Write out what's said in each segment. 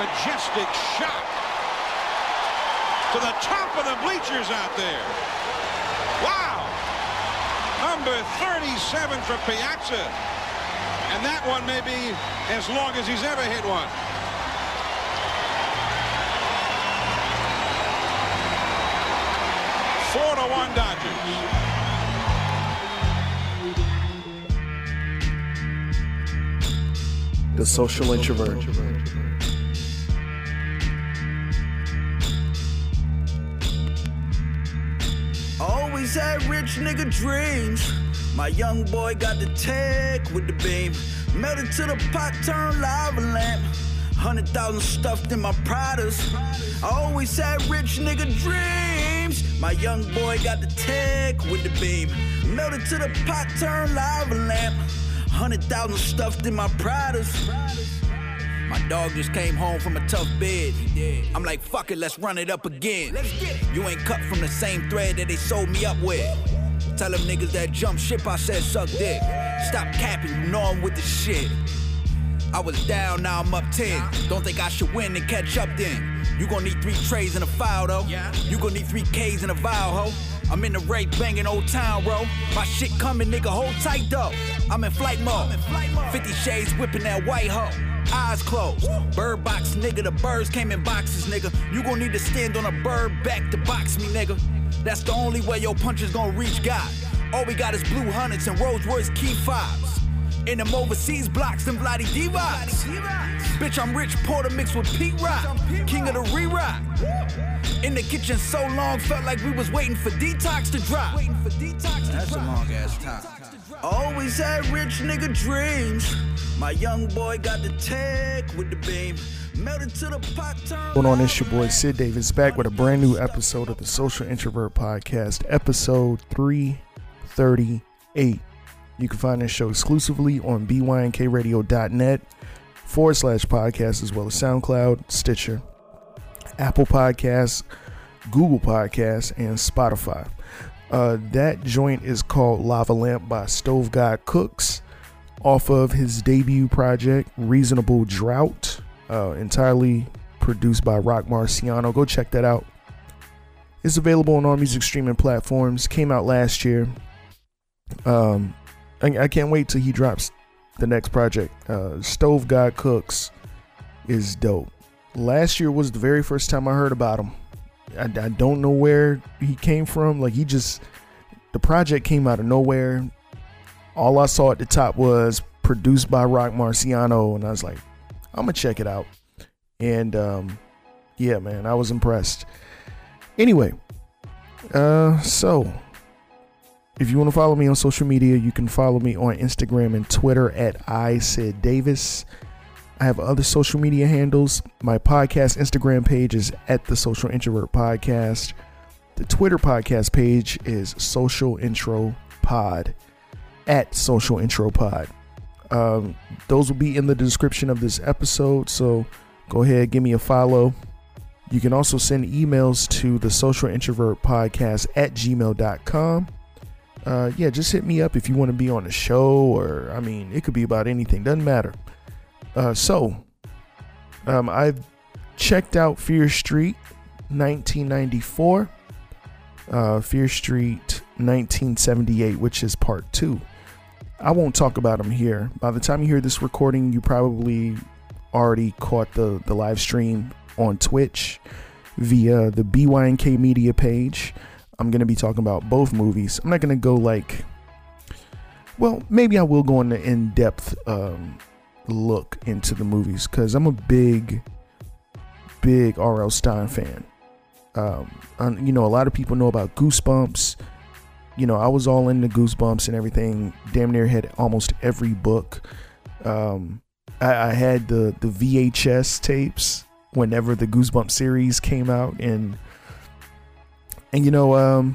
majestic shot to the top of the bleachers out there. Wow! Number 37 for Piazza. And that one may be as long as he's ever hit one. Four to one Dodgers. The Social Introvert. Always had rich nigga dreams. My young boy got the tech with the beam. Made it to the pot, turned lava lamp. 100,000 stuffed in my Pradas. Always had rich nigga dreams. My young boy got the tech with the beam. Made it to the pot, turned lava lamp. 100,000 stuffed in my Pradas. My dog just came home from a tough bid. I'm like, fuck it, let's run it up again. You ain't cut from the same thread that they sold me up with. Tell them niggas that jump ship, I said suck dick. Stop capping, you know I'm with the shit. I was down, now I'm up 10. Don't think I should win and catch up then. You gon' need 3 trays and a file, though. You gon' need 3 Ks and a vial, ho. I'm in the rape banging old town, bro. My shit coming, nigga, hold tight, though. I'm in flight mode. 50 shades whipping that white hoe. Eyes closed. Bird box, nigga. The birds came in boxes, nigga. You gon' need to stand on a bird back to box me, nigga. That's the only way your punch is gon' reach God. All we got is blue hundreds and Rolls Royce key fives. In them overseas blocks, them bloody D-Rocks. Bitch, I'm rich, Porter mixed with P-Rock. King of the re-rock. In the kitchen so long, felt like we was waiting for detox to drop. That's a long ass time. Always had rich nigga dreams. My young boy got the tech with the beam. Melted to the pot turn. Going on, it's your boy Sid Davis back with a brand new episode of the Social Introvert Podcast, episode 338. You can find this show exclusively on BYNKradio.net /podcast, as well as SoundCloud, Stitcher, Apple Podcasts, Google Podcasts, and Spotify. That joint is called Lava Lamp by Stove God Cooks, off of his debut project, Reasonable Drought, entirely produced by Rock Marciano. Go check that out. It's available on all music streaming platforms. Came out last year. I can't wait till he drops the next project. Stove God Cooks is dope. Last year was the very first time I heard about him. I don't know where he came from. Like, the project came out of nowhere. All I saw at the top was produced by Rock Marciano, and I was like, I'm gonna check it out. And yeah, man, I was impressed. Anyway, so if you want to follow me on social media, you can follow me on Instagram and Twitter at @ISidDavis. I have other social media handles. My podcast Instagram page is @The Social Introvert Podcast. The Twitter podcast page is Social Intro Pod, @Social Intro Pod. Those will be in the description of this episode, so go ahead, give me a follow. You can also send emails to thesocialintrovertpodcast @gmail.com. Yeah, just hit me up if you want to be on the show, or I mean, it could be about anything, doesn't matter. I've checked out Fear Street 1994, Fear Street 1978, which is part 2. I won't talk about them here. By the time you hear this recording, you probably already caught the live stream on Twitch via the BYNK Media page. I'm going to be talking about both movies. I'm not going to go like, well, maybe I will go on the in-depth look into the movies, because I'm a big R.L. Stine fan. You know, a lot of people know about Goosebumps. You know, I was all into Goosebumps and everything. Damn near had almost every book. I had the VHS tapes whenever the Goosebumps series came out, and you know,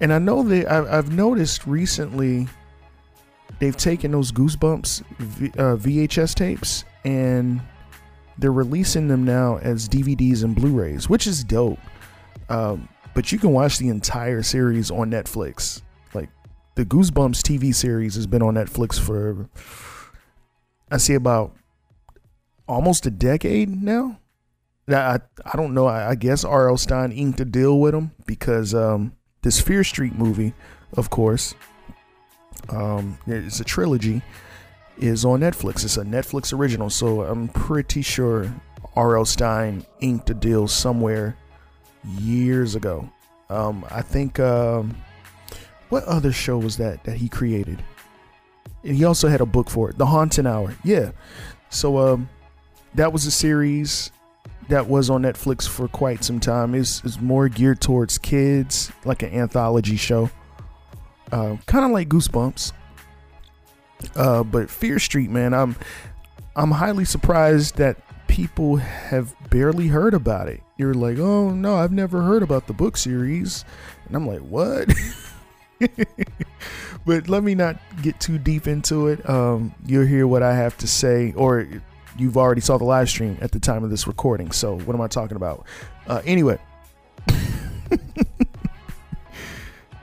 and I know that I've noticed recently they've taken those Goosebumps VHS tapes and they're releasing them now as DVDs and Blu-rays, which is dope. But you can watch the entire series on Netflix. Like, the Goosebumps TV series has been on Netflix for, I say, about almost a decade now. Now, I don't know. I guess R.L. Stine inked a deal with him because this Fear Street movie, of course, it's a trilogy, is on Netflix. It's a Netflix original. So I'm pretty sure R.L. Stine inked a deal somewhere years ago. I think, what other show was that he created? And he also had a book for it, The Haunting Hour. Yeah. So that was a series that was on Netflix for quite some time. It's more geared towards kids, like an anthology show. Kind of like Goosebumps. But Fear Street, man, I'm highly surprised that people have barely heard about it. You're like, oh no, I've never heard about the book series. And I'm like, what? But let me not get too deep into it. You'll hear what I have to say, or you've already saw the live stream at the time of this recording. So what am I talking about? Anyway.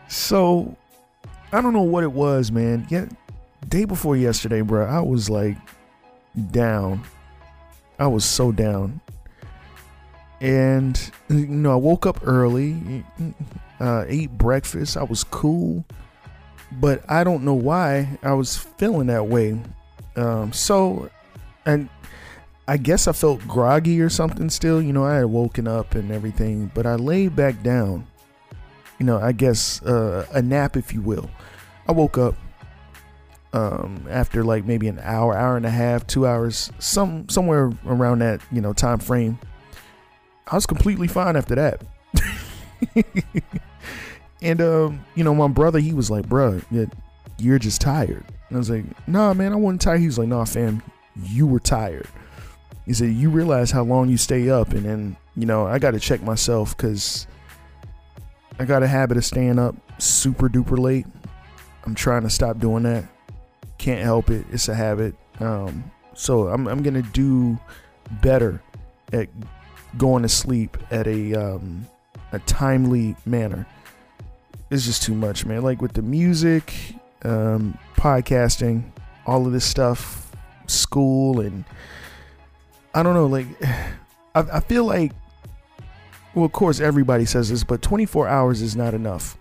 So I don't know what it was, man. Yeah. Day before yesterday, bro, I was like down. I was so down. And, you know, I woke up early, ate breakfast. I was cool, but I don't know why I was feeling that way. And I guess I felt groggy or something still. You know, I had woken up and everything, but I laid back down. You know, I guess a nap, if you will. I woke up. After like maybe an hour and a half, 2 hours, somewhere around that, you know, time frame, I was completely fine after that. And, you know, my brother, he was like, bro, you're just tired. And I was like, nah, man, I wasn't tired. He was like, nah, fam, you were tired. He said, you realize how long you stay up. And then, you know, I got to check myself because I got a habit of staying up super duper late. I'm trying to stop doing that. Can't help it. It's a habit. So I'm going to do better at going to sleep at a timely manner. It's just too much, man. Like with the music, podcasting, all of this stuff, school, and I don't know, like I feel like, well, of course everybody says this, but 24 hours is not enough.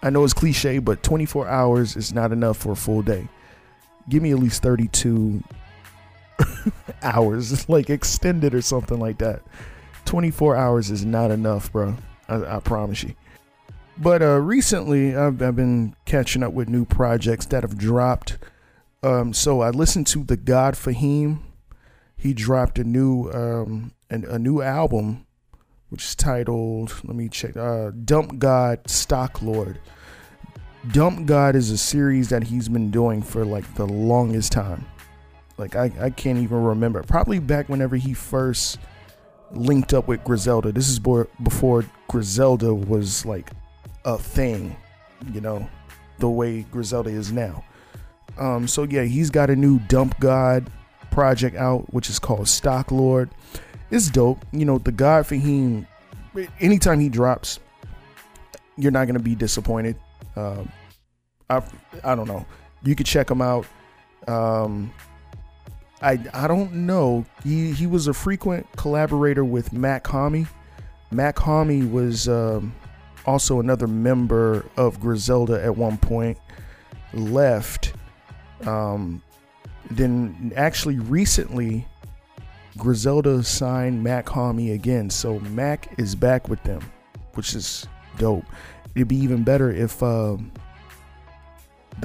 I know it's cliche, but 24 hours is not enough for a full day. Give me at least 32 hours, like extended or something like that. 24 hours is not enough, bro. I promise you. But recently, I've been catching up with new projects that have dropped. So I listened to The God Fahim. He dropped a new album, which is titled, let me check, Dump God, Stock Lord. Dump God is a series that he's been doing for like the longest time. Like I can't even remember. Probably back whenever he first linked up with Griselda. This is before Griselda was like a thing, you know, the way Griselda is now. So yeah, he's got a new Dump God project out, which is called Stock Lord. It's dope. You know, The God Fahim, anytime he drops, you're not going to be disappointed. I don't know. You could check him out. I don't know. He was a frequent collaborator with Mach-Hommy. Mach-Hommy was also another member of Griselda at one point, left. Then actually recently, Griselda signed Mach-Hommy again, so Mac is back with them, which is dope. It'd be even better if The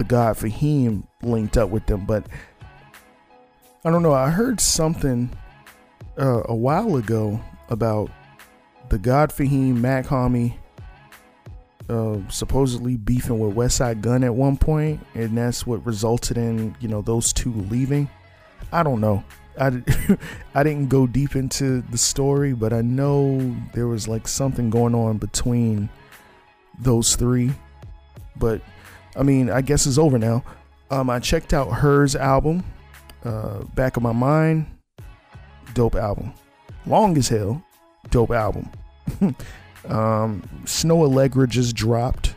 God Fahim linked up with them, but I don't know. I heard something a while ago about The God Fahim, Mach-Hommy supposedly beefing with Westside Gun at one point, and that's what resulted in, you know, those two leaving. I don't know. I didn't go deep into the story, but I know there was like something going on between those three. But I mean, I guess it's over now. I checked out Her's album, Back of My Mind. Dope album. Long as hell. Dope album. Snoh Aalegra just dropped.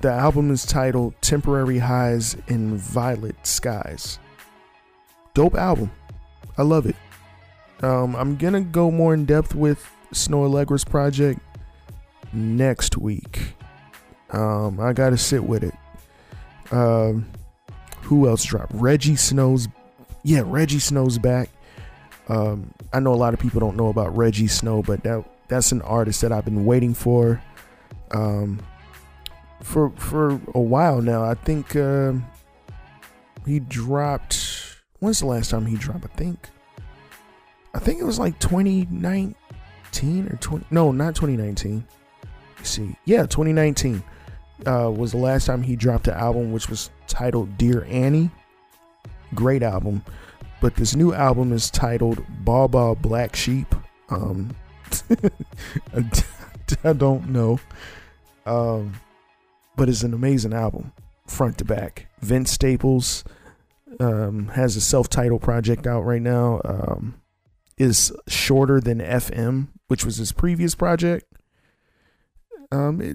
The album is titled Temporary Highs in Violet Skies. dope album. I love it. I'm gonna go more in depth with Snoh Aalegra's project next week. I gotta sit with it. Who else dropped? Rejjie Snow's back. I know a lot of people don't know about Rejjie Snow, but that's an artist that I've been waiting for a while now. I think he dropped. When's the last time he dropped? I think it was like 2019 or 20. No, not 2019. Let's see, yeah, 2019 was the last time he dropped an album, which was titled Dear Annie. Great album. But this new album is titled Baba Black Sheep. I don't know. But it's an amazing album, front to back. Vince Staples has a self-titled project out right now. Is Shorter Than FM, which was his previous project. I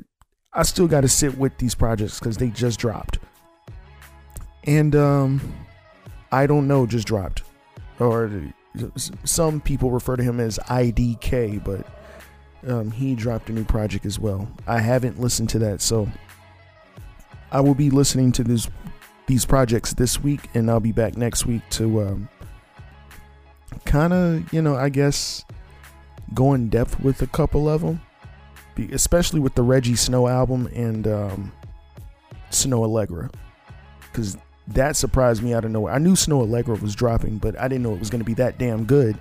still got to sit with these projects because they just dropped. And I Don't Know just dropped, or some people refer to him as IDK, but he dropped a new project as well. I haven't listened to that, so I will be listening to these projects this week, and I'll be back next week to kind of, I guess, go in depth with a couple of them, especially with the Rejjie Snow album and Snoh Aalegra, because that surprised me out of nowhere. I knew Snoh Aalegra was dropping, but I didn't know it was going to be that damn good.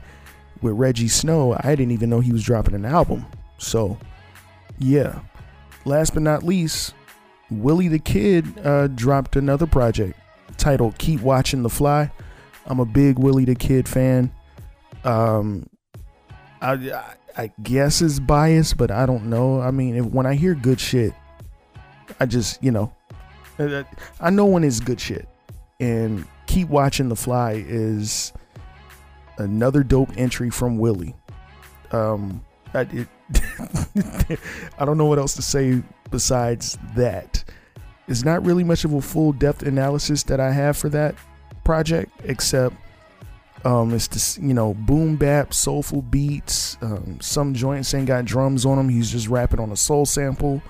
With Rejjie Snow, I didn't even know he was dropping an album. So, yeah. Last but not least, Willie the Kid dropped another project titled Keep Watching the Fly. I'm a big Willie the Kid fan. I guess it's biased, but I don't know. I mean, when I hear good shit, I just, I know when it's good shit. And Keep Watching the Fly is another dope entry from Willie. I don't know what else to say besides that. It's not really much of a full depth analysis that I have for that project, except it's this, boom bap, soulful beats. Some joints ain't got drums on them. He's just rapping on a soul sample.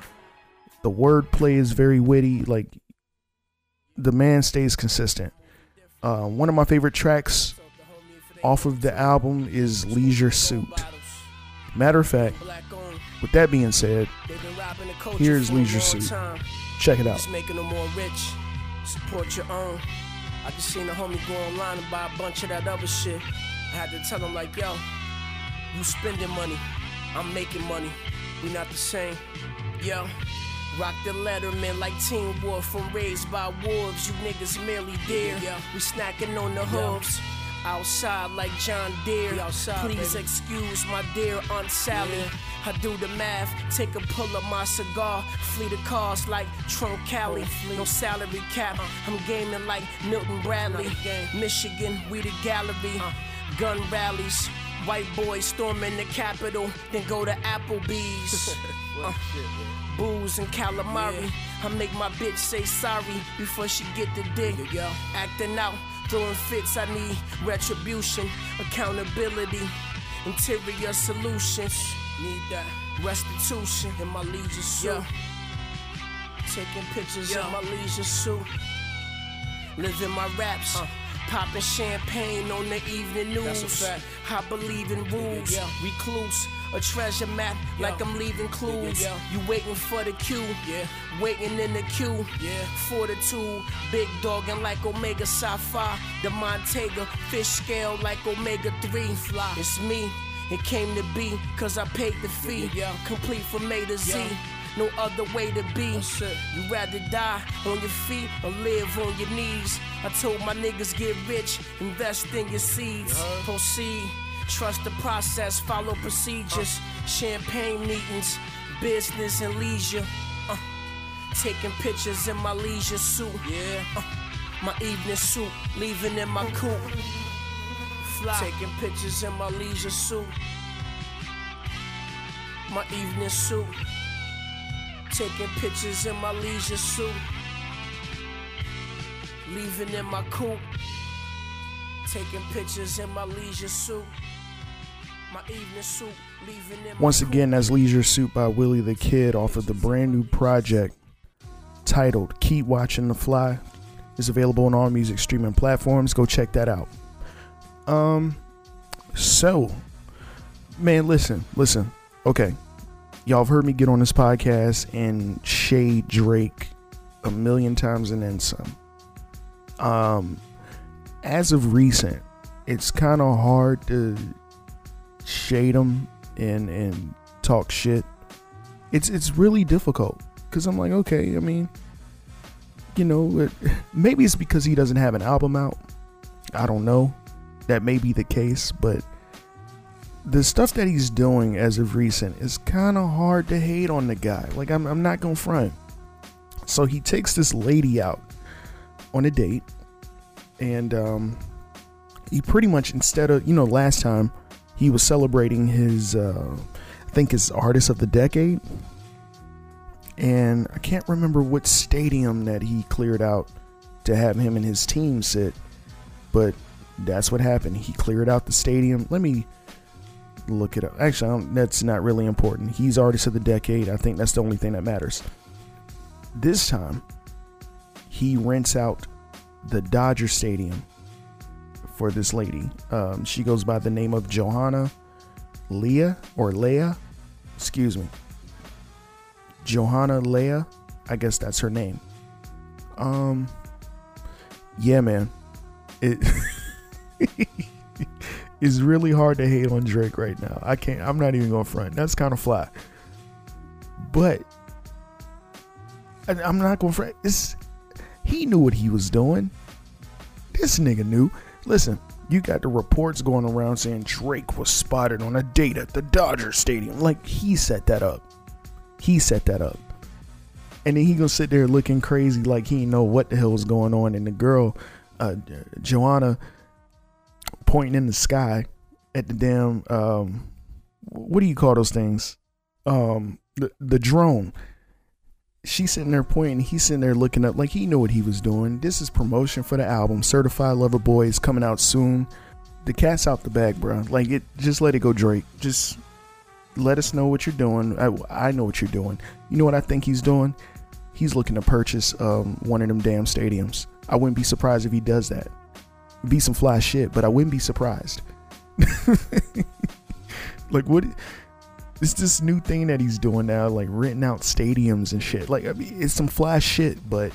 The wordplay is very witty. Like, the man stays consistent. One of my favorite tracks off of the album is Leisure Suit. Matter of fact, with that being said, here's Leisure Suit. Check it out. Making them more rich. Support your own. I just seen a homie go online and buy a bunch of that other shit. I had to tell him, like, yo, you spending money, I'm making money. We not the same. Yo, rock the Letterman like Teen Wolf from Raised by Wolves. You niggas merely there. Yeah. We snacking on the hooves. Outside like John Deere. Outside, please, baby. Excuse my dear Aunt Sally. Yeah. I do the math, take a pull of my cigar, flee the cars like Trump Cali. No salary cap, I'm gaming like Milton Bradley. Michigan, we the gallery. Gun rallies, white boys storming the Capitol, then go to Applebee's. Booze and calamari. I make my bitch say sorry before she get the dick. Acting out, throwing fits, I need retribution, accountability, interior solutions, need that restitution in my leisure suit. Yeah. Taking pictures in my leisure suit, living my raps, popping champagne on the evening news. That's a fact. I believe in rules, recluse, a treasure map, like I'm leaving clues. You waiting for the cue, waiting in the queue. Fortitude, big dogging like Omega Psi Phi, the Montega, fish scale like Omega 3. Fly. It's me, it came to be, cause I paid the fee, complete from A to Z. No other way to be. You rather die on your feet or live on your knees. I told my niggas get rich, invest in your seeds. Proceed, trust the process, follow procedures. Champagne meetings, business and leisure. Taking pictures in my leisure suit. My evening suit, leaving in my coupe. Fly. Taking pictures in my leisure suit. My evening suit. Taking pictures in my leisure suit, leaving in my coupe. taking pictures in my leisure suit. My evening suit, leaving in my Once again, that's Leisure Suit by Willie the Kid off of the brand new project titled Keep Watching the Fly. It's available on all music streaming platforms. Go check that out. Man, listen. Okay. Y'all have heard me get on this podcast and shade Drake a million times and then some. As of recent, it's kind of hard to shade him and talk shit. It's really difficult because I'm like, okay, I mean, you know, maybe it's because he doesn't have an album out. I don't know. That may be the case, but the stuff that he's doing as of recent is kind of hard to hate on the guy. Like, I'm not gonna front. So he takes this lady out on a date, and he pretty much, instead of, you know, last time he was celebrating his I think his artist of the decade, and I can't remember what stadium that he cleared out to have him and his team sit, but that's what happened. He cleared out the stadium. Let me look it up. Actually, that's not really important. He's artist of the decade. I think that's the only thing that matters. This time, he rents out the Dodger Stadium for this lady. She goes by the name of Johanna Leah, or Leah. Excuse me. Johanna Leah. I guess that's her name. Yeah, man. It's really hard to hate on Drake right now. I'm not even going to front. That's kind of fly. But I'm not going to front. He knew what he was doing. This nigga knew. Listen, you got the reports going around saying Drake was spotted on a date at the Dodger Stadium. Like, he set that up. And then he going to sit there looking crazy like he didn't know what the hell was going on. And the girl, Johanna, pointing in the sky at the damn what do you call those things, the drone. She's sitting there pointing, he's sitting there looking up like he knew what he was doing. This is promotion for the album Certified Lover Boy is coming out soon. The cat's out the bag, bro. Like, it just let it go, Drake. Just let us know what you're doing. I know what you're doing. You know what I think he's doing? He's looking to purchase one of them damn stadiums. I wouldn't be surprised if he does that. Be some fly shit, but I wouldn't be surprised. Like, what? It's this new thing that he's doing now, like renting out stadiums and shit. Like, I mean, it's some fly shit, but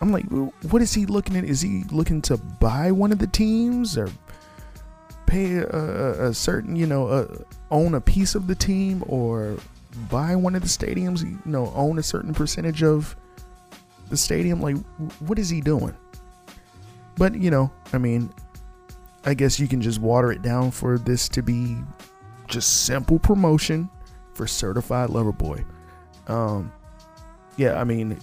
I'm like, what is he looking at? Is he looking to buy one of the teams or pay a certain, you know, own a piece of the team, or buy one of the stadiums, you know, own a certain percentage of the stadium? Like, what is he doing? But, you know, I mean, I guess you can just water it down for this to be just simple promotion for Certified Lover Boy. Yeah, I mean,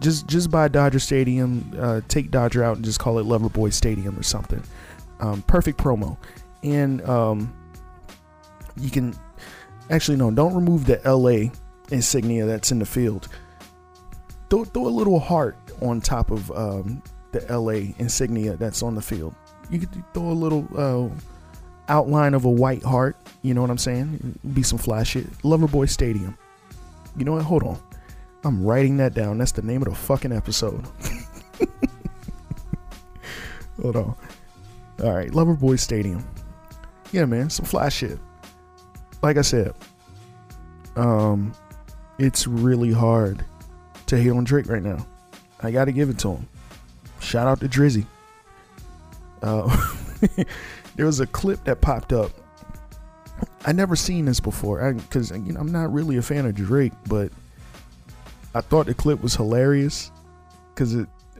just buy Dodger Stadium, take Dodger out and just call it Loverboy Stadium or something. Perfect promo. And you can actually, no, don't remove the LA insignia that's in the field. Throw a little heart on top of the LA insignia that's on the field. You could throw a little outline of a white heart. You know what I'm saying? It'd be some fly shit. Loverboy Stadium. You know what? Hold on. I'm writing that down. That's the name of the fucking episode. Hold on. All right. Loverboy Stadium. Yeah, man. Some fly shit. Like I said, it's really hard to hate on Drake right now. I got to give it to him. Shout out to Drizzy. There was a clip that popped up. I never seen this before because, you know, I'm not really a fan of Drake, but I thought the clip was hilarious because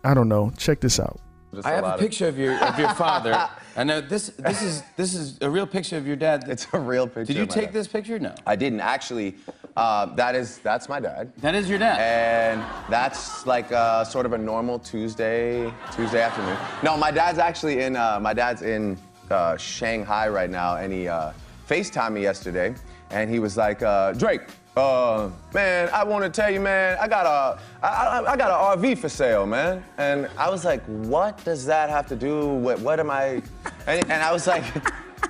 I don't know. Check this out. I have a picture of your father. I know this is a real picture of your dad. It's a real picture. Did you take this picture? No, I didn't actually. That's my dad. That is your dad. And that's like sort of a normal Tuesday afternoon. No, my dad's actually in Shanghai right now, and he FaceTimed me yesterday, and he was like, Drake, Man, I want to tell you, man, I got an RV for sale, man. And I was like, what does that have to do with, what am I? And I was like,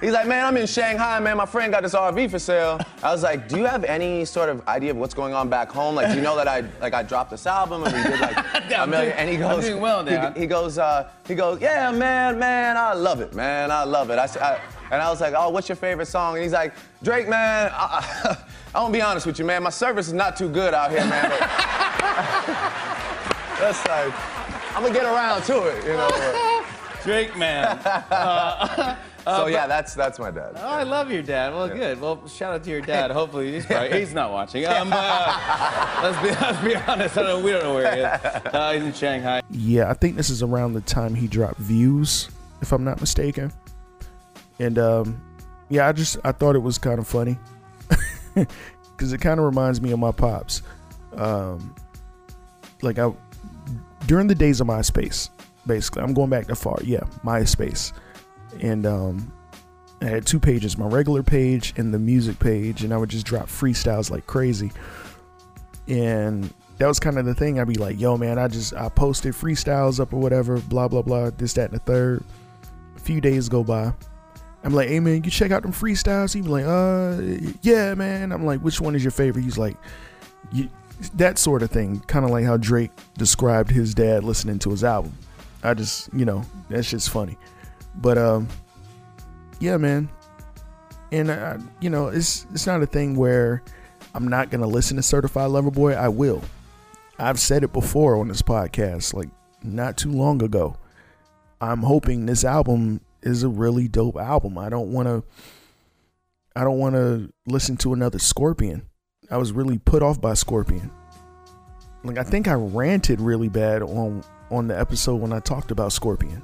he's like, man, I'm in Shanghai, man. My friend got this RV for sale. I was like, do you have any sort of idea of what's going on back home? Like, do you know that I dropped this album and we did like a million? And he goes, I'm doing well now. He goes, yeah, man, I love it, man. I love it. And I was like, oh, what's your favorite song? And he's like, Drake, man, I'm gonna be honest with you, man. My service is not too good out here, man. But that's like, I'm gonna get around to it, you know. Drake, man. So yeah, that's my dad. Oh, I love your dad. Well, yeah. Good. Well, shout out to your dad. Hopefully he's not watching. Let's be honest. We don't know where he is. He's in Shanghai. Yeah, I think this is around the time he dropped Views, if I'm not mistaken. And yeah, I thought it was kind of funny because it kind of reminds me of my pops. During the days of MySpace, basically, I'm going back that far. Yeah, MySpace. And I had two pages, my regular page and the music page, and I would just drop freestyles like crazy. And that was kind of the thing. I'd be like, yo, man, I posted freestyles up or whatever, blah, blah, blah, this, that, and the third. A few days go by. I'm like, hey, man, you check out them freestyles? He was like, yeah, man. I'm like, which one is your favorite? He's like, that sort of thing, kind of like how Drake described his dad listening to his album. I just, you know, that shit's funny. But yeah, man, and I, you know, it's not a thing where I'm not gonna listen to Certified Lover Boy. I will. I've said it before on this podcast, like not too long ago. I'm hoping this album is a really dope album. I don't want to listen to another Scorpion. I was really put off by Scorpion. Like I think I ranted really bad on the episode when I talked about Scorpion.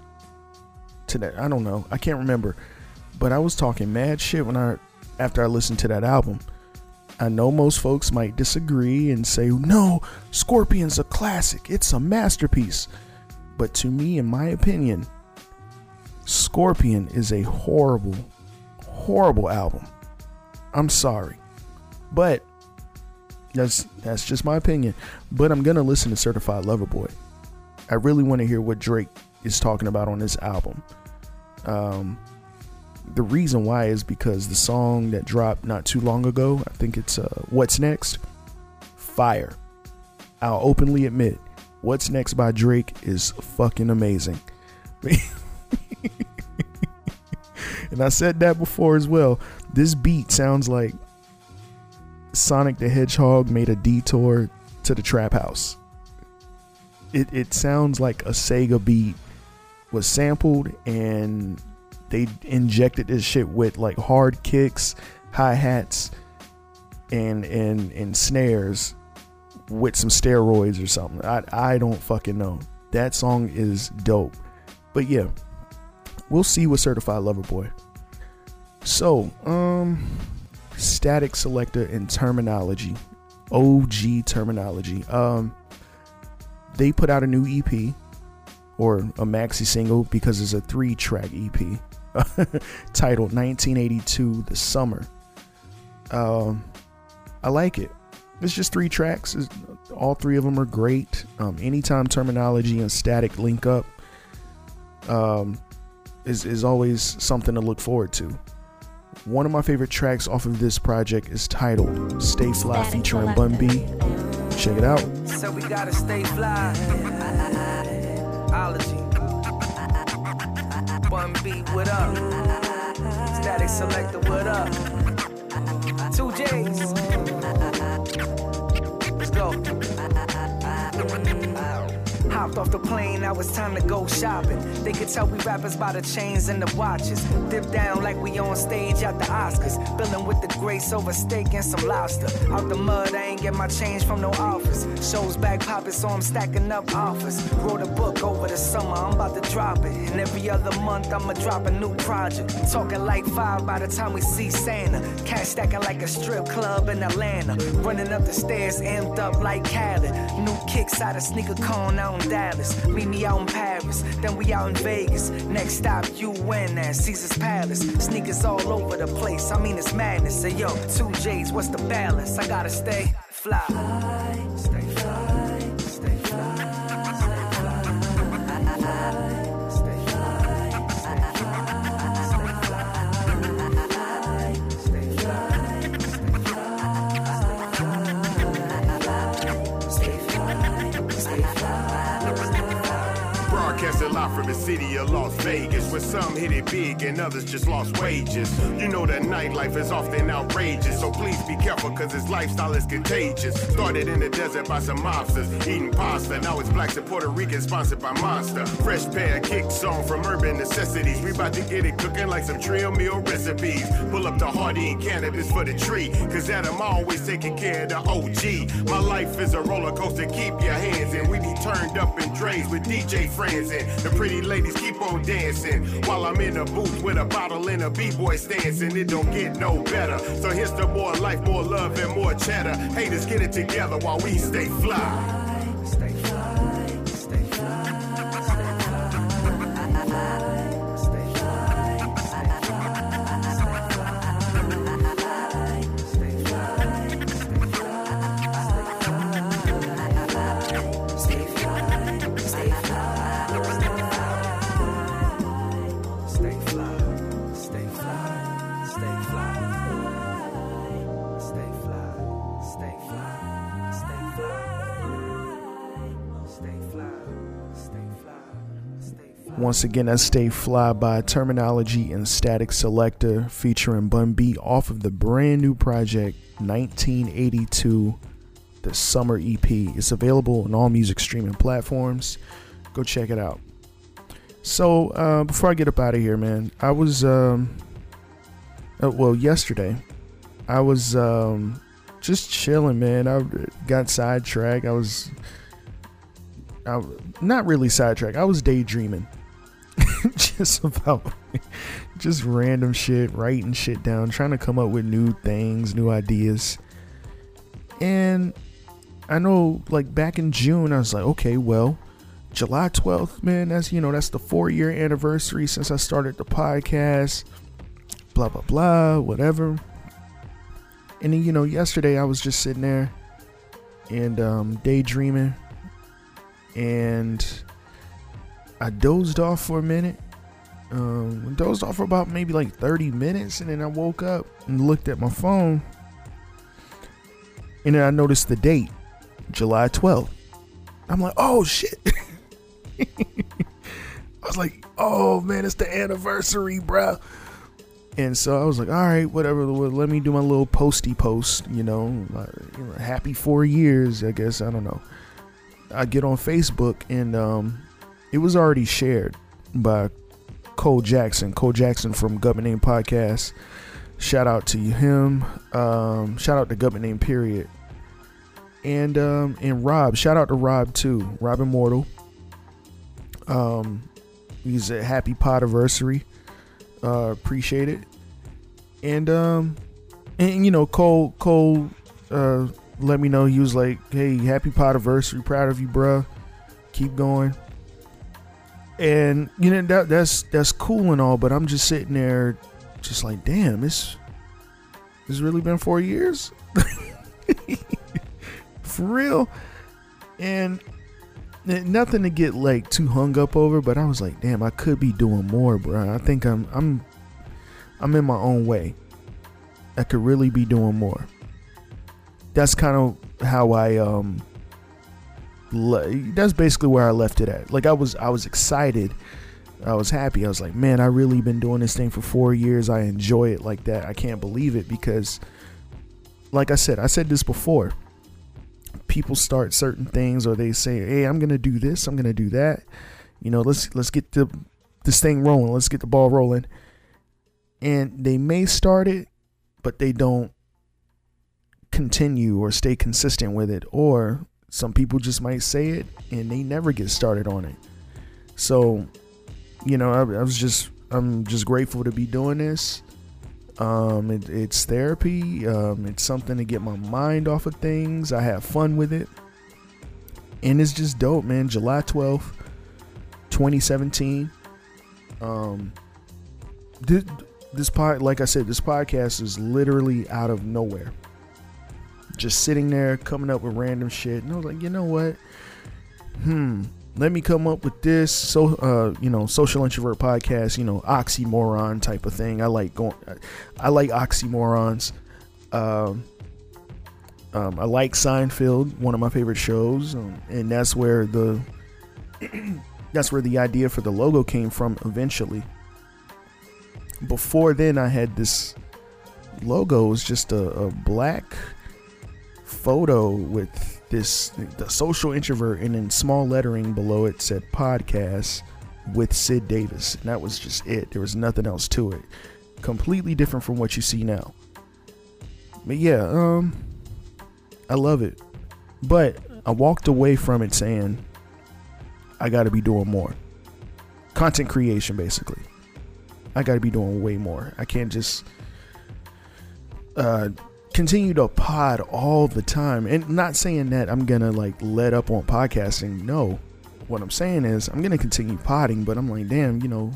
Today, I don't know, I can't remember, but I was talking mad shit after I listened to that album. I know most folks might disagree and say, no, Scorpion's a classic, it's a masterpiece, but to me, in my opinion, Scorpion is a horrible album. I'm sorry, but that's just my opinion. But I'm gonna listen to Certified Lover Boy. I really want to hear what Drake is talking about on this album. The reason why is because the song that dropped not too long ago, I think it's What's Next, fire. I'll openly admit, What's Next by Drake is fucking amazing. And I said that before as well. This beat sounds like Sonic the Hedgehog made a detour to the trap house. It sounds like a Sega beat was sampled and they injected this shit with like hard kicks, hi-hats, and snares with some steroids or something. I don't fucking know. That song is dope. But yeah, we'll see with Certified Lover Boy. So, Statik Selektah and Termanology. OG Termanology. They put out a new EP, or a maxi single, because it's a 3-track EP titled 1982 The Summer. I like it. It's just 3 tracks. All 3 of them are great. Anytime Termanology and Statik link up is always something to look forward to. One of my favorite tracks off of this project is titled Stay Fly featuring Bun B. Check it out. So we gotta stay fly. Ology. Bun B, what up? Statik Selektah, what up? 2 J's. Let's go. Hopped off the plane, now it's time to go shopping. They could tell we rappers by the chains and the watches. Dip down like we on stage at the Oscars. Filling with the grace over steak and some lobster. Out the mud, I ain't can't get my change from no office. Shows back poppin', so I'm stacking up offers. Wrote a book over the summer, I'm about to drop it. And every other month I'ma drop a new project. Talking like five by the time we see Santa. Cash stacking like a strip club in Atlanta. Running up the stairs, amped up like Khaled. New kicks out of sneaker cone out in Dallas. Meet me out in Paris, then we out in Vegas. Next stop, UN at Caesar's Palace. Sneakers all over the place, I mean it's madness. Say yo, 2 J's, what's the balance? I gotta stay fly. Stay fly, stay fly. Live from the city of Las Vegas, where some hit it big and others just lost wages. You know that nightlife is often outrageous, so please be careful cause this lifestyle is contagious. Started in the desert by some mobsters eating pasta, now it's blacks and Puerto Ricans sponsored by Monster. Fresh pair of kicks on from Urban Necessities, we about to get it cooking like some trail meal recipes. Pull up the Hardy and cannabis for the tree, cause that I'm always taking care of the OG. My life is a roller coaster, keep your hands in. We be turned up in drains with DJ friends in. The pretty ladies keep on dancing while I'm in a booth with a bottle and a b-boy stance, and it don't get no better. So here's to more life, more love, and more cheddar. Haters, get it together while we stay fly. Stay fly, stay fly, stay fly. Once again, that's Stay Fly by Termanology and Statik Selektah featuring Bun B off of the brand new project 1982 The Summer EP. It's available on all music streaming platforms. Go check it out. So before I get up out of here, man, I was yesterday I was just chilling, man. I got sidetracked. I not really sidetracked. I was daydreaming. Just about just random shit, writing shit down, trying to come up with new things, new ideas. And I know, like, back in June I was like, okay, well, July 12th, man, that's, you know, that's the 4-year anniversary since I started the podcast, blah blah blah, whatever. And then, you know, yesterday I was just sitting there and daydreaming, and I dozed off for a minute, dozed off for about maybe like 30 minutes, and then I woke up and looked at my phone, and then I noticed the date, July 12th. I'm like, oh shit. I was like, oh man, it's the anniversary, bro. And so I was like, all right, whatever, let me do my little posty post, you know, happy 4 years, I guess, I don't know. I get on Facebook, and it was already shared by Cole Jackson from Government Name Podcast. Shout out to him. Shout out to Government Name period. And Rob, shout out to Rob too. Rob Immortal. He's a happy podiversary. Appreciate it. And you know, Cole let me know. He was like, hey, happy podiversary, proud of you, bruh. Keep going. And you know, that's cool and all, but I'm just sitting there just like, damn, it's really been 4 years. For real. And nothing to get like too hung up over, but I was like, damn, I could be doing more, bro. I think I'm in my own way. I could really be doing more. That's kind of how I that's basically where I left it at. Like, I was excited, I was happy, I was like, man, I really been doing this thing for 4 years. I enjoy it like that. I can't believe it, because like I said this before, people start certain things, or they say, hey, I'm gonna do this, I'm gonna do that, you know, let's get this thing rolling, let's get the ball rolling, and they may start it, but they don't continue or stay consistent with it, or some people just might say it and they never get started on it. So, you know, I'm just grateful to be doing this. It's therapy. It's something to get my mind off of things. I have fun with it, and it's just dope, man. July 12th, 2017. This podcast is literally out of nowhere. Just sitting there, coming up with random shit, and I was like, you know what? Let me come up with this. So, social introvert podcast, you know, oxymoron type of thing. I like oxymorons. I like Seinfeld, one of my favorite shows. And that's where the idea for the logo came from eventually. Before then, I had this logo. It was just a black photo with the social introvert, and in small lettering below it said podcast with Sid Davis, and that was just it. There was nothing else to it. Completely different from what you see now. But yeah, I love it, but I walked away from it saying I gotta be doing more content creation. Basically, I gotta be doing way more. I can't just continue to pod all the time. And not saying that I'm gonna let up on podcasting. No, what I'm saying is I'm gonna continue podding, but I'm like, damn, you know,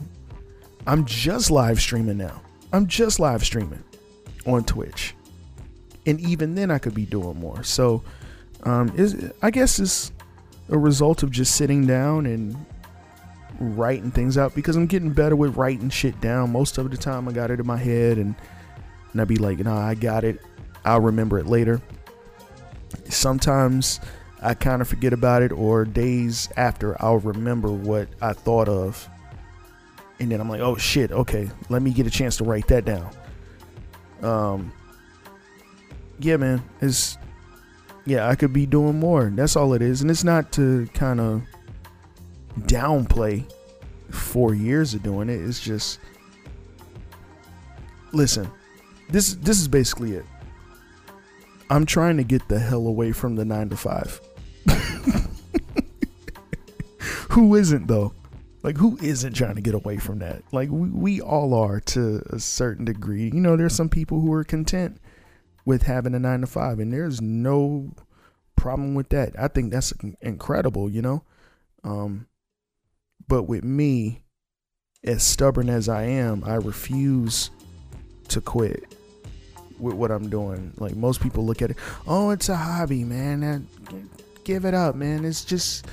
I'm just live streaming now. I'm just live streaming on Twitch, and even then I could be doing more. So I guess it's a result of just sitting down and writing things out, because I'm getting better with writing shit down. Most of the time I got it in my head, and I'd be like, nah, I got it, I'll remember it later. Sometimes I kind of forget about it, or days after I'll remember what I thought of, and then I'm like, oh shit, okay, let me get a chance to write that down. Yeah, man, I could be doing more. That's all it is. And it's not to kind of downplay 4 years of doing it. It's just, listen, this is basically it. I'm trying to get the hell away from the 9-to-5. Who isn't, though? Who isn't trying to get away from that? We all are to a certain degree. You know, there's some people who are content with having a 9-to-5, and there's no problem with that. I think that's incredible, you know? But with me, as stubborn as I am, I refuse to quit with what I'm doing. Most people look at it, oh, it's a hobby, man, give it up, man, it's just,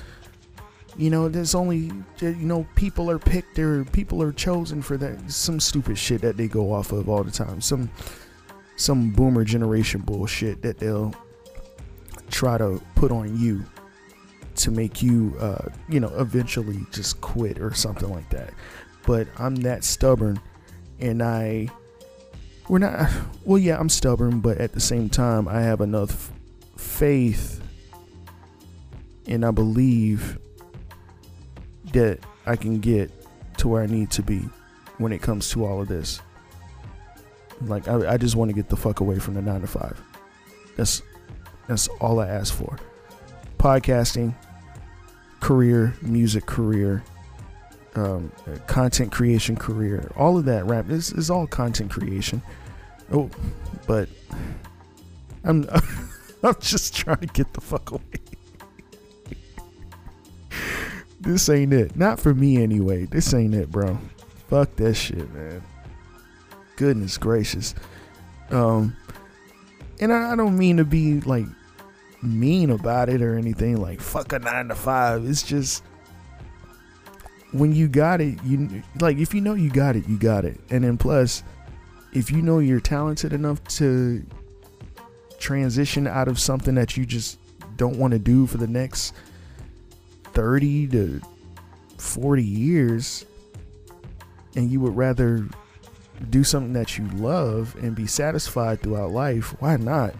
you know, there's only, you know, people are picked, or people are chosen for that, some stupid shit that they go off of all the time, some boomer generation bullshit that they'll try to put on you to make you eventually just quit or something like that. But I'm that stubborn, and I'm stubborn, but at the same time, I have enough faith, and I believe that I can get to where I need to be when it comes to all of this. I just want to get the fuck away from the 9-to-5. That's all I ask for. Podcasting, career, music career, content creation career, all of that rap. This is all content creation. Oh, but I'm just trying to get the fuck away. This ain't it. Not for me anyway. This ain't it, bro. Fuck that shit, man. Goodness gracious. And I don't mean to be mean about it or anything. Fuck a 9-to-5. It's just, when you got it, you if you know you got it, you got it. And then plus, if you know you're talented enough to transition out of something that you just don't want to do for the next 30 to 40 years, and you would rather do something that you love and be satisfied throughout life, why not?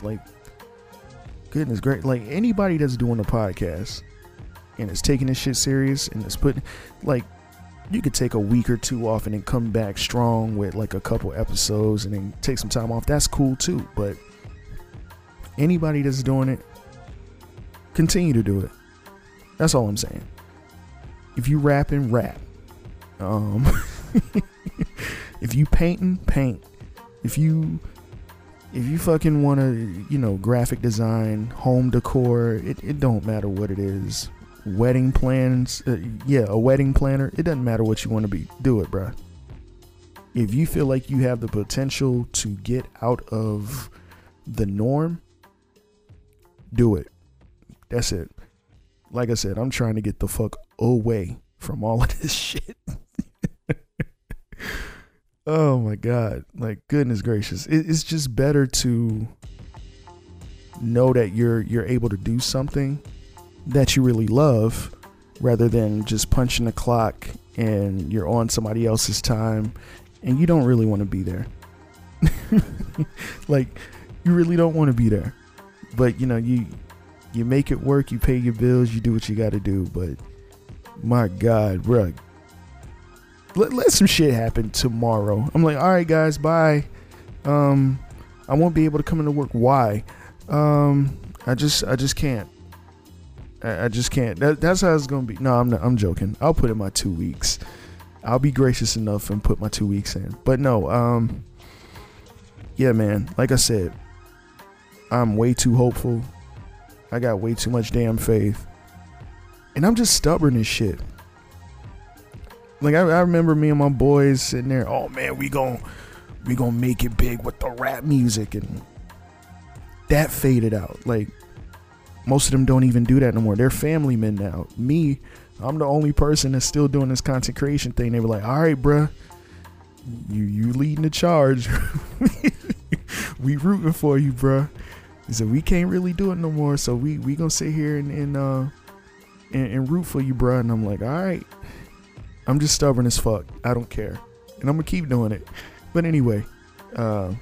Goodness gracious, anybody that's doing a podcast and it's taking this shit serious, and it's putting, you could take a week or two off and then come back strong with a couple episodes, and then take some time off. That's cool too. But anybody that's doing it, continue to do it. That's all I'm saying. If you rapping, rap. If you painting, paint. If you fucking want to, you know, graphic design, home decor, it don't matter what it is. Wedding plans, a wedding planner, it doesn't matter what you want to be, do it, bruh. If you feel like you have the potential to get out of the norm, do it. That's it. Like I said, I'm trying to get the fuck away from all of this shit. Oh my God. Like, goodness gracious. It's just better to know that you're able to do something that you really love rather than just punching the clock and you're on somebody else's time and you don't really want to be there. Like, you really don't want to be there. But, you know, you make it work, you pay your bills, you do what you got to do. But my God, bro. Let some shit happen tomorrow. I'm like, all right, guys, bye. I won't be able to come into work. Why? I just can't. I just can't. That's how it's gonna be. No, I'm not, I'm joking. I'll put in my 2 weeks. I'll be gracious enough and put my 2 weeks in. But no, yeah, man. Like I said, I'm way too hopeful. I got way too much damn faith, and I'm just stubborn as shit. Like, I remember me and my boys sitting there, oh man, we gonna make it big with the rap music, and that faded out. Like, most of them don't even do that no more. They're family men now. Me, I'm the only person that's still doing this content creation thing. They were like, all right, bruh, you leading the charge. We rooting for you, bruh. They said, we can't really do it no more, so we gonna sit here and root for you, bruh. And I'm like, all right. I'm just stubborn as fuck. I don't care. And I'm going to keep doing it. But anyway, that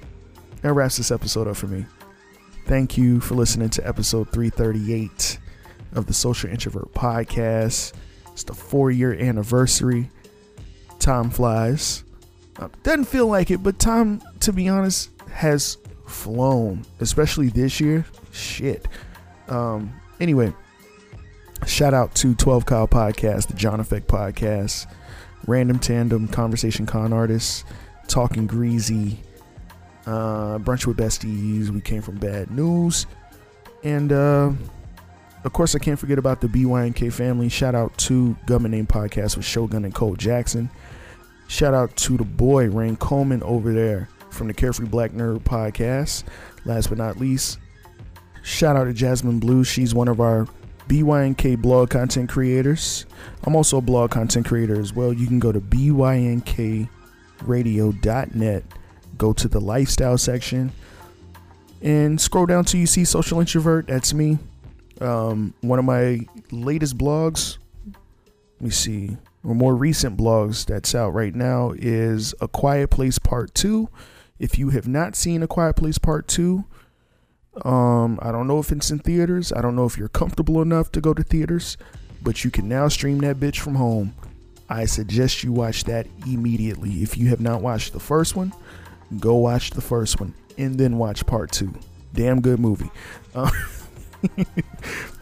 wraps this episode up for me. Thank you for listening to episode 338 of the Social Introvert Podcast. It's the 4-year anniversary. Time flies. Doesn't feel like it, but time, to be honest, has flown. Especially this year. Shit. Anyway. Shout out to 12 Kyle Podcast, the John Effect Podcast, Random Tandem, Conversation Con Artists, Talking Greasy, Brunch with Besties, We Came From Bad News, and of course I can't forget about the BYNK family. Shout out to Government Name Podcast with Shogun and Cole Jackson. Shout out to the boy Rain Coleman over there from the Carefree Black Nerd Podcast. Last but not least, shout out to Jasmine Blue. She's one of our BYNK blog content creators. I'm also a blog content creator as well. You can go to BYNKradio.net, go to the lifestyle section, and scroll down till you see Social Introvert. That's me. One of my latest blogs, let me see, or more recent blogs that's out right now is A Quiet Place Part 2. If you have not seen A Quiet Place Part 2, I don't know if it's in theaters. I don't know if you're comfortable enough to go to theaters, but you can now stream that bitch from home. I suggest you watch that immediately. If you have not watched the first one, go watch the first one and then watch part 2. Damn good movie.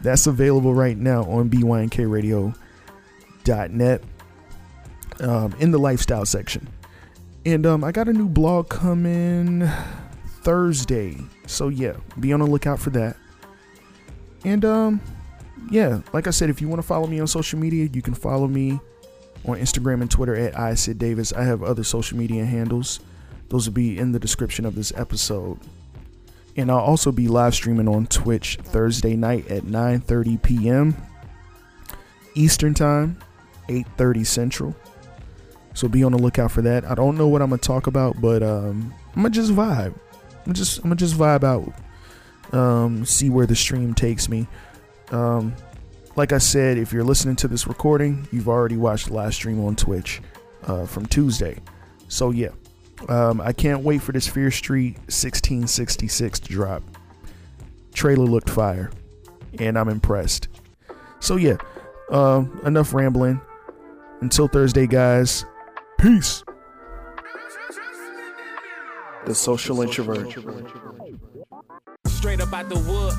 That's available right now on BYNKradio.net, in the lifestyle section. And I got a new blog coming Thursday, so yeah, be on the lookout for that. And yeah, like I said, if you want to follow me on social media, you can follow me on Instagram and Twitter at @iSidDavis. I have other social media handles. Those will be in the description of this episode. And I'll also be live streaming on Twitch Thursday night at 9:30 p.m. Eastern Time, 8:30 Central. So be on the lookout for that. I don't know what I'm gonna talk about, but I'm gonna just vibe. I'm gonna just vibe out, see where the stream takes me. Like I said, if you're listening to this recording, you've already watched the live stream on Twitch from Tuesday. So yeah, I can't wait for this Fear Street 1666 to drop. Trailer looked fire, and I'm impressed. So yeah, enough rambling. Until Thursday, guys. Peace. The Social Introvert. Straight up out the wood,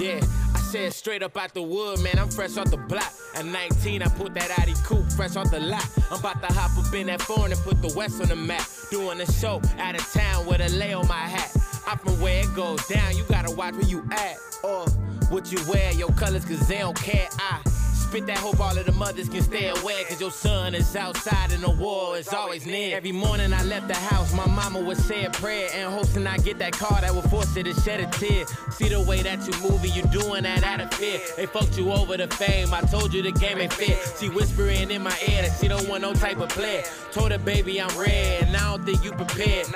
yeah. I said straight up out the wood, man. I'm fresh off the block. At 19, I put that Audi coupe fresh off the lot. I'm about to hop up in that foreign and put the West on the map. Doing a show out of town with a lay on my hat. I'm from where it goes down. You gotta watch where you at or what you wear. Your colors, cause they don't care. I spit that hope all of the mothers can stay away, cause your son is outside and the war is always near. Every morning I left the house, my mama would say a prayer and hoping I get that car that would force her to shed a tear. See the way that you moving, you doing that out of fear. They fucked you over the fame, I told you the game ain't fair. She whispering in my ear that she don't want no type of player. Told her baby I'm red and I don't think you prepared.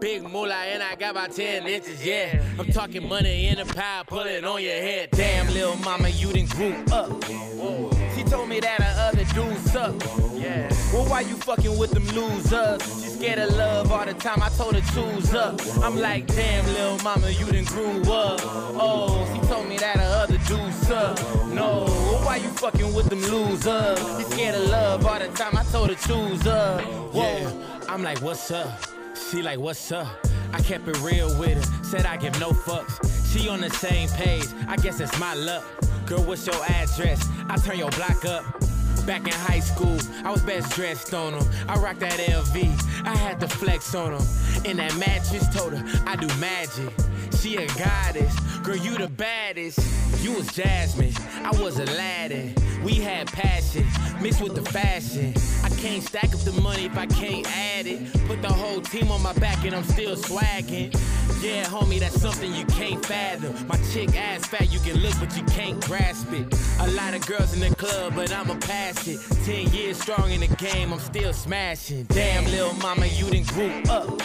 Big moolah and I got about 10 inches, yeah. I'm talking money in the pie, pull it on your head. Damn, little mama, you done grew up. She told me that her other dudes suck. Yeah. Well, why you fucking with them losers? She scared of love all the time. I told her choose up. I'm like, damn, little mama, you done grew up. Oh, she told me that her other dudes suck. No, well, why you fucking with them losers? She scared of love all the time. I told her choose up. Whoa, yeah. I'm like, what's up? She like, what's up? I kept it real with her. Said I give no fucks. She on the same page. I guess it's my luck. Girl, what's your address? I turn your block up. Back in high school, I was best dressed on them. I rocked that LV, I had to flex on them. In that mattress, told her I do magic. She a goddess, girl, you the baddest. You was Jasmine, I was Aladdin. We had passion, mixed with the fashion. I can't stack up the money if I can't add it. Put the whole team on my back and I'm still swagging. Yeah, homie, that's something you can't fathom. My chick ass fat, you can look, but you can't grasp it. A lot of girls in the club, but I'ma pass it. 10 years strong in the game, I'm still smashing. Damn, little mama, you done grew up.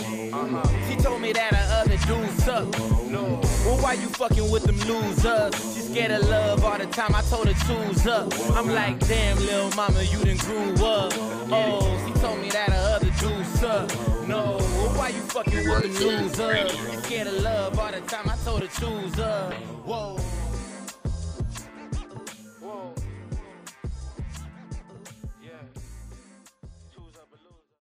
She told me that her other dudes suck. No. Well, why you fucking with them losers? She scared of love all the time, I told her choose up. I'm like, damn, little mama, you done grew up. Oh, she told me that her other dudes suck. No, well, why you fucking with them losers? Scared of love all the time, I told her choose up. Whoa.